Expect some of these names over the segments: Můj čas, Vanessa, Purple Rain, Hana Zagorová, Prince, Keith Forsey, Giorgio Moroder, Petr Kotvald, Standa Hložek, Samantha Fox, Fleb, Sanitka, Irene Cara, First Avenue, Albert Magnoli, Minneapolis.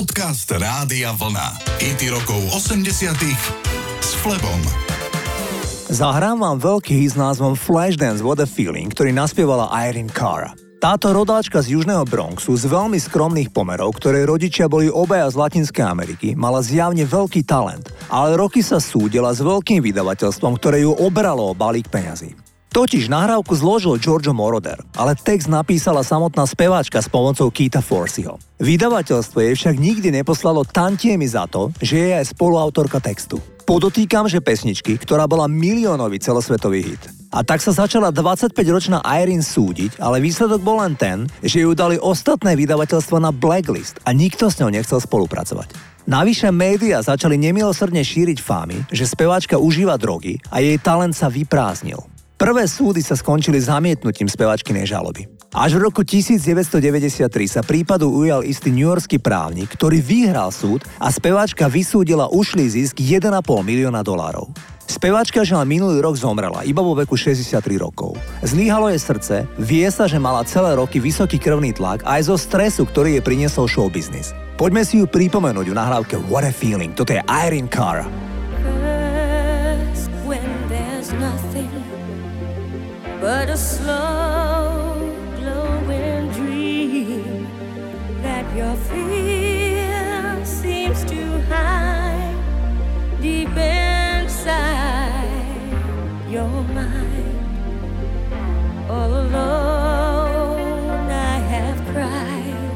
Podcast Rádia Vlna. Hity rokov 80-tých s Flebom. Zahrám vám veľký hit s názvom Flashdance What a Feeling, ktorý naspievala Irene Cara. Táto rodáčka z južného Bronxu z veľmi skromných pomerov, ktorej rodičia boli obaja z Latinskej Ameriky, mala zjavne veľký talent, ale roky sa súdila s veľkým vydavateľstvom, ktoré ju obralo o balík peňazí. Totiž nahrávku zložil Giorgio Moroder, ale text napísala samotná speváčka s pomocou Keitha Forseyho. Vydavateľstvo jej však nikdy neposlalo tantiemy za to, že je aj spoluautorka textu. Podotýkam, že pesničky, ktorá bola miliónový celosvetový hit. A tak sa začala 25-ročná Irene súdiť, ale výsledok bol len ten, že ju dali ostatné vydavateľstvo na blacklist a nikto s ňou nechcel spolupracovať. Navyše médiá začali nemilosrdne šíriť fámy, že speváčka užíva drogy a jej talent sa vyprázdnil. Prvé súdy sa skončili zamietnutím spevačkynej žaloby. Až v roku 1993 sa prípadu ujal istý newyorský právnik, ktorý vyhral súd a spevačka vysúdila ušlý zisk $1,5 milióna. Spevačka žiaľ minulý rok zomrela, iba vo veku 63 rokov. Zlíhalo jej srdce, vie sa, že mala celé roky vysoký krvný tlak aj zo stresu, ktorý jej priniesol show business. Poďme si ju pripomenúť v nahrávke What a Feeling, toto je Irene Cara. But a slow, glowing dream that your fear seems to hide deep inside your mind. All alone I have cried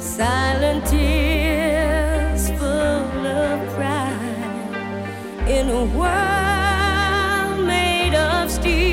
silent tears full of pride in a world made of steel.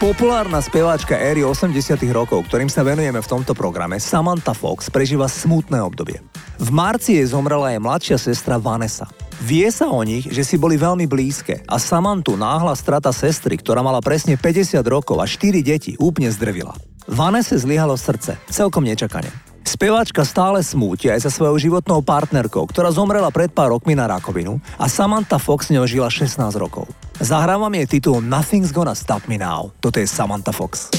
Populárna speváčka éry 80. rokov, ktorým sa venujeme v tomto programe, Samantha Fox, prežíva smutné obdobie. V marci jej zomrela jej mladšia sestra Vanessa. Vie sa o nich, že si boli veľmi blízke a Samantu náhla strata sestry, ktorá mala presne 50 rokov a 4 deti, úplne zdrvila. Vanesse zlyhalo srdce, celkom nečakane. Speváčka stále smúti aj za svojou životnou partnerkou, ktorá zomrela pred pár rokmi na rakovinu a Samantha Fox s ňou žila 16 rokov. Zahrávam jej titul Nothing's Gonna Stop Me Now. Toto je Samantha Fox.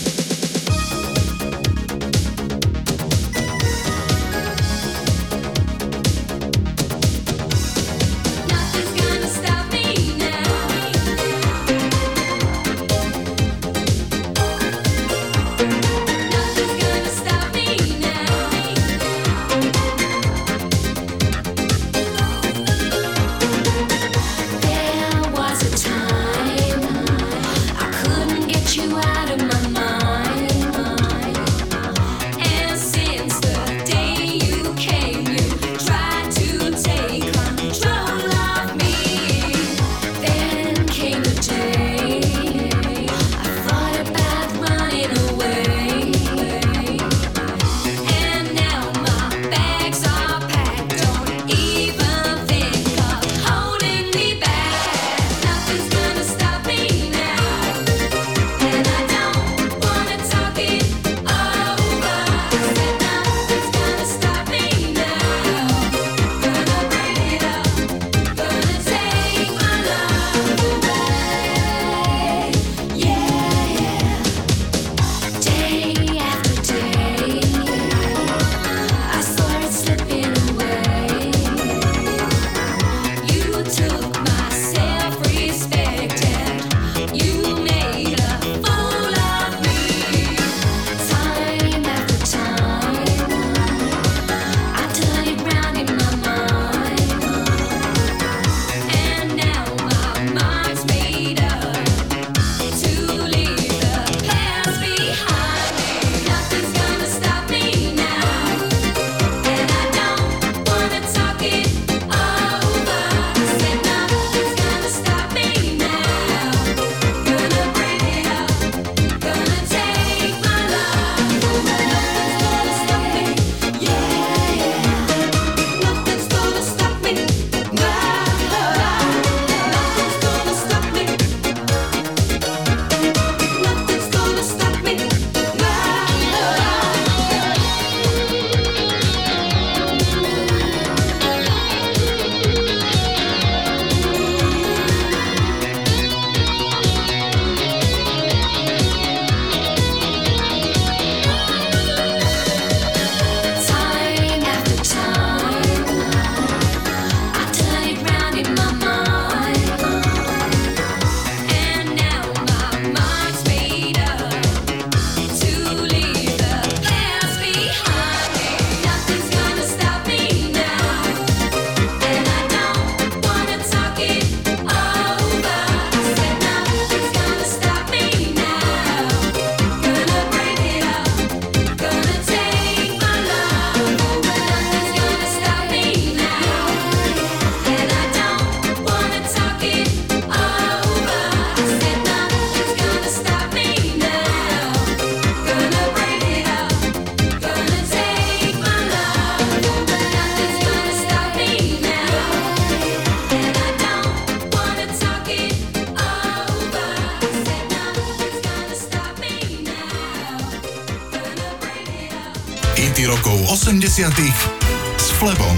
S Flebom.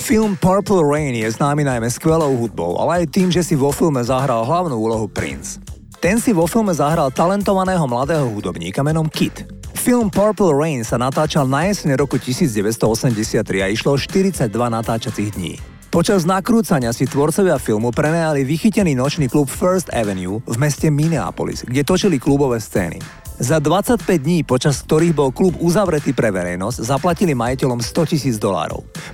Film Purple Rain je známy najmä skvelou hudbou, ale aj tým, že si vo filme zahral hlavnú úlohu Prince. Ten si vo filme zahral talentovaného mladého hudobníka menom Kid. Film Purple Rain sa natáčal na jeseň roku 1983 a išlo 42 natáčacích dní. Počas nakrúcania si tvorcovia filmu prenajali vychytený nočný klub First Avenue v meste Minneapolis, kde točili klubové scény. Za 25 dní, počas ktorých bol klub uzavretý pre verejnosť, zaplatili majiteľom $100,000.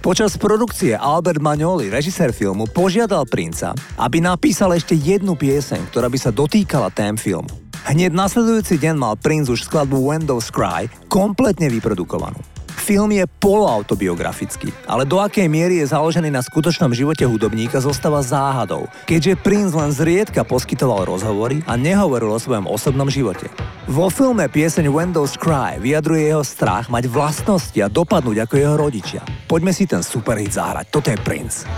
Počas produkcie Albert Magnoli, režisér filmu, požiadal Princa, aby napísal ešte jednu pieseň, ktorá by sa dotýkala tém filmu. Hneď nasledujúci deň mal Prince už skladbu Windows Cry kompletne vyprodukovanú. Film je poloautobiografický, ale do akej miery je založený na skutočnom živote hudobníka zostáva záhadou, keďže Prince len zriedka poskytoval rozhovory a nehovoril o svojom osobnom živote. Vo filme pieseň Windows Cry vyjadruje jeho strach mať vlastnosti a dopadnúť ako jeho rodičia. Poďme si ten superhit zahrať. Toto je Prince.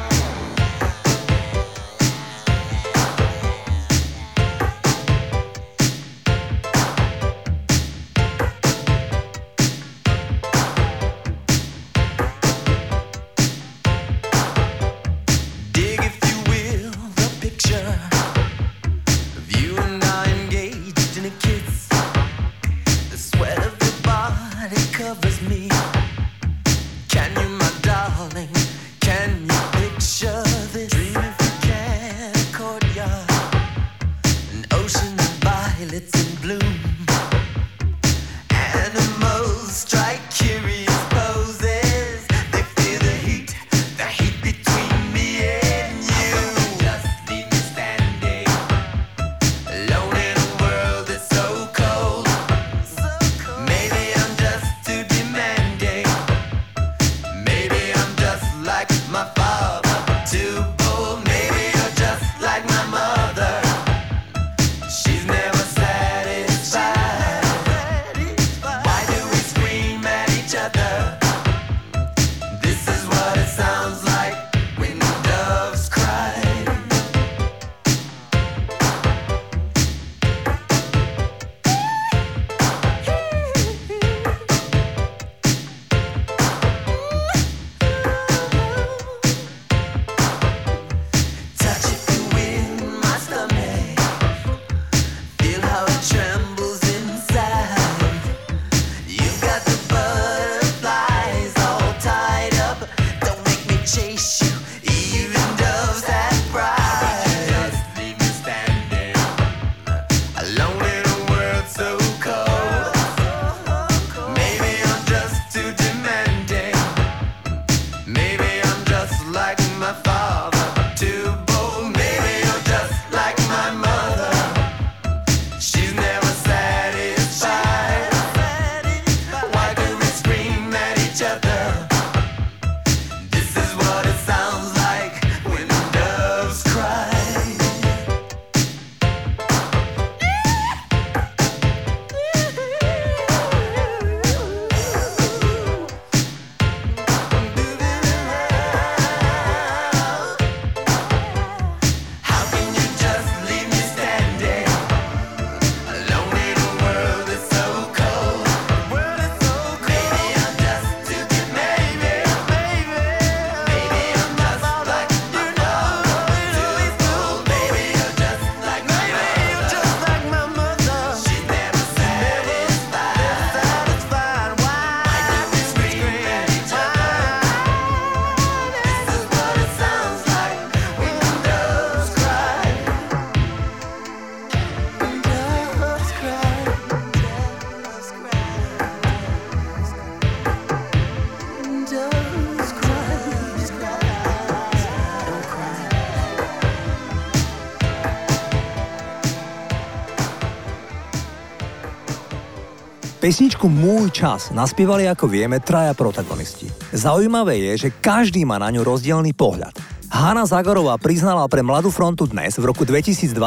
Pesničku Môj čas naspievali, ako vieme, traja protagonisti. Zaujímavé je, že každý má na ňu rozdielný pohľad. Hana Zagorová priznala pre Mladú frontu dnes v roku 2021,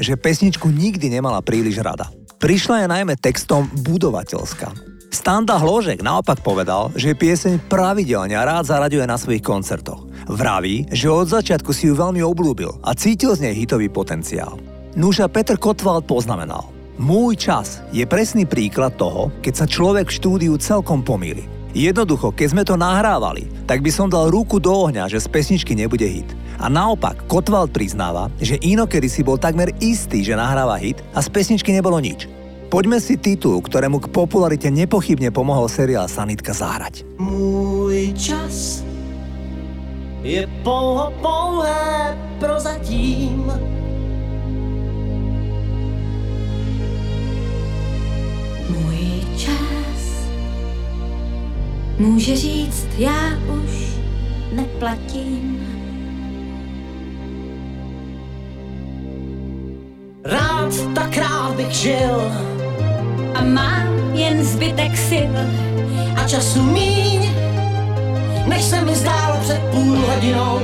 že pesničku nikdy nemala príliš rada. Prišla je najmä textom budovateľská. Standa Hložek naopak povedal, že pieseň pravidelne rád zaraďuje na svojich koncertoch. Vraví, že od začiatku si ju veľmi obľúbil a cítil z nej hitový potenciál. Nuža Petr Kotvald poznamenal: Môj čas je presný príklad toho, keď sa človek v štúdiu celkom pomýli. Jednoducho, keď sme to nahrávali, tak by som dal ruku do ohňa, že z pesničky nebude hit. A naopak, Kotvald priznáva, že inokedy si bol takmer istý, že nahráva hit a z pesničky nebolo nič. Poďme si titul, ktorému k popularite nepochybne pomohol seriál Sanitka, zahrať. Môj čas je pouhé prozatím. Čas může říct, já už neplatím. Rád, tak rád bych žil a mám jen zbytek sil a času míň, než se mi zdálo před půl hodinou.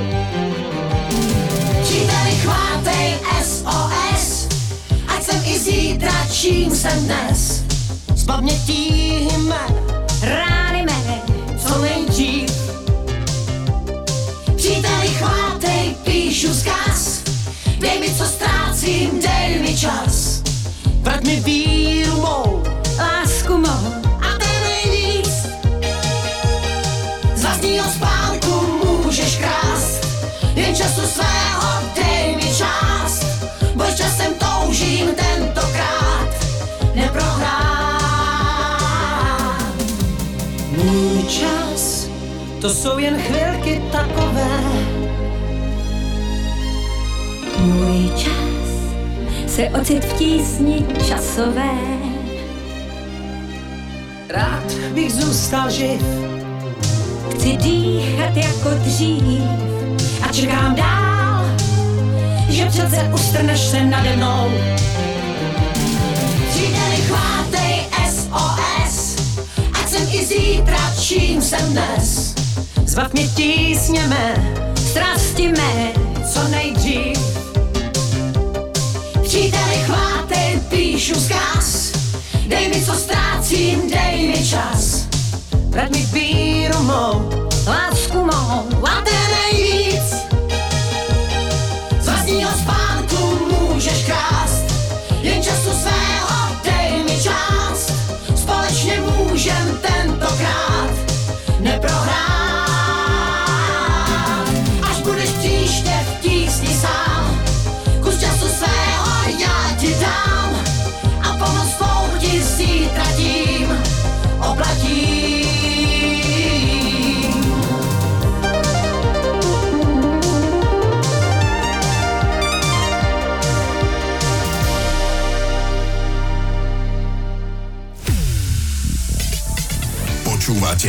Příteli, chvátej SOS, ať jsem i zítra, čím jsem dnes. Pamětí jmen, rány mé, co nejdřív. Příteli, chvátej, píšu zkaz. Dej mi, co ztrácím, dej mi čas. Vrať mi víru mou, lásku mou, a ten nejvíc. Z vlastního spánku můžeš krást, jen času svého dej mi čas. to jsou jen chvilky takové. Můj čas se ocit v tísni časové. Rád bych zůstal živ, chci dýchat jako dřív a čekám dál, že přece ustrneš se nade mnou. Příteli, chvátej SOS, ať jsem i zítra, čím jsem dnes. Zbav mě tísněme, strasti mé, co nejdřív. Příteli, chvátej, píšu vzkaz, dej mi, co ztrácím, dej mi čas. Vrať mi víru mou, lásku mou a ten nejvíc. Z vlastního spánku můžeš krást, jen času svého dej mi část. Společně můžem tentokrát neprohrát. Až budeš příště v tísni sám, kus času svého já ti dám. A pomoc tvou ti zítra tím oplatím. Počúvate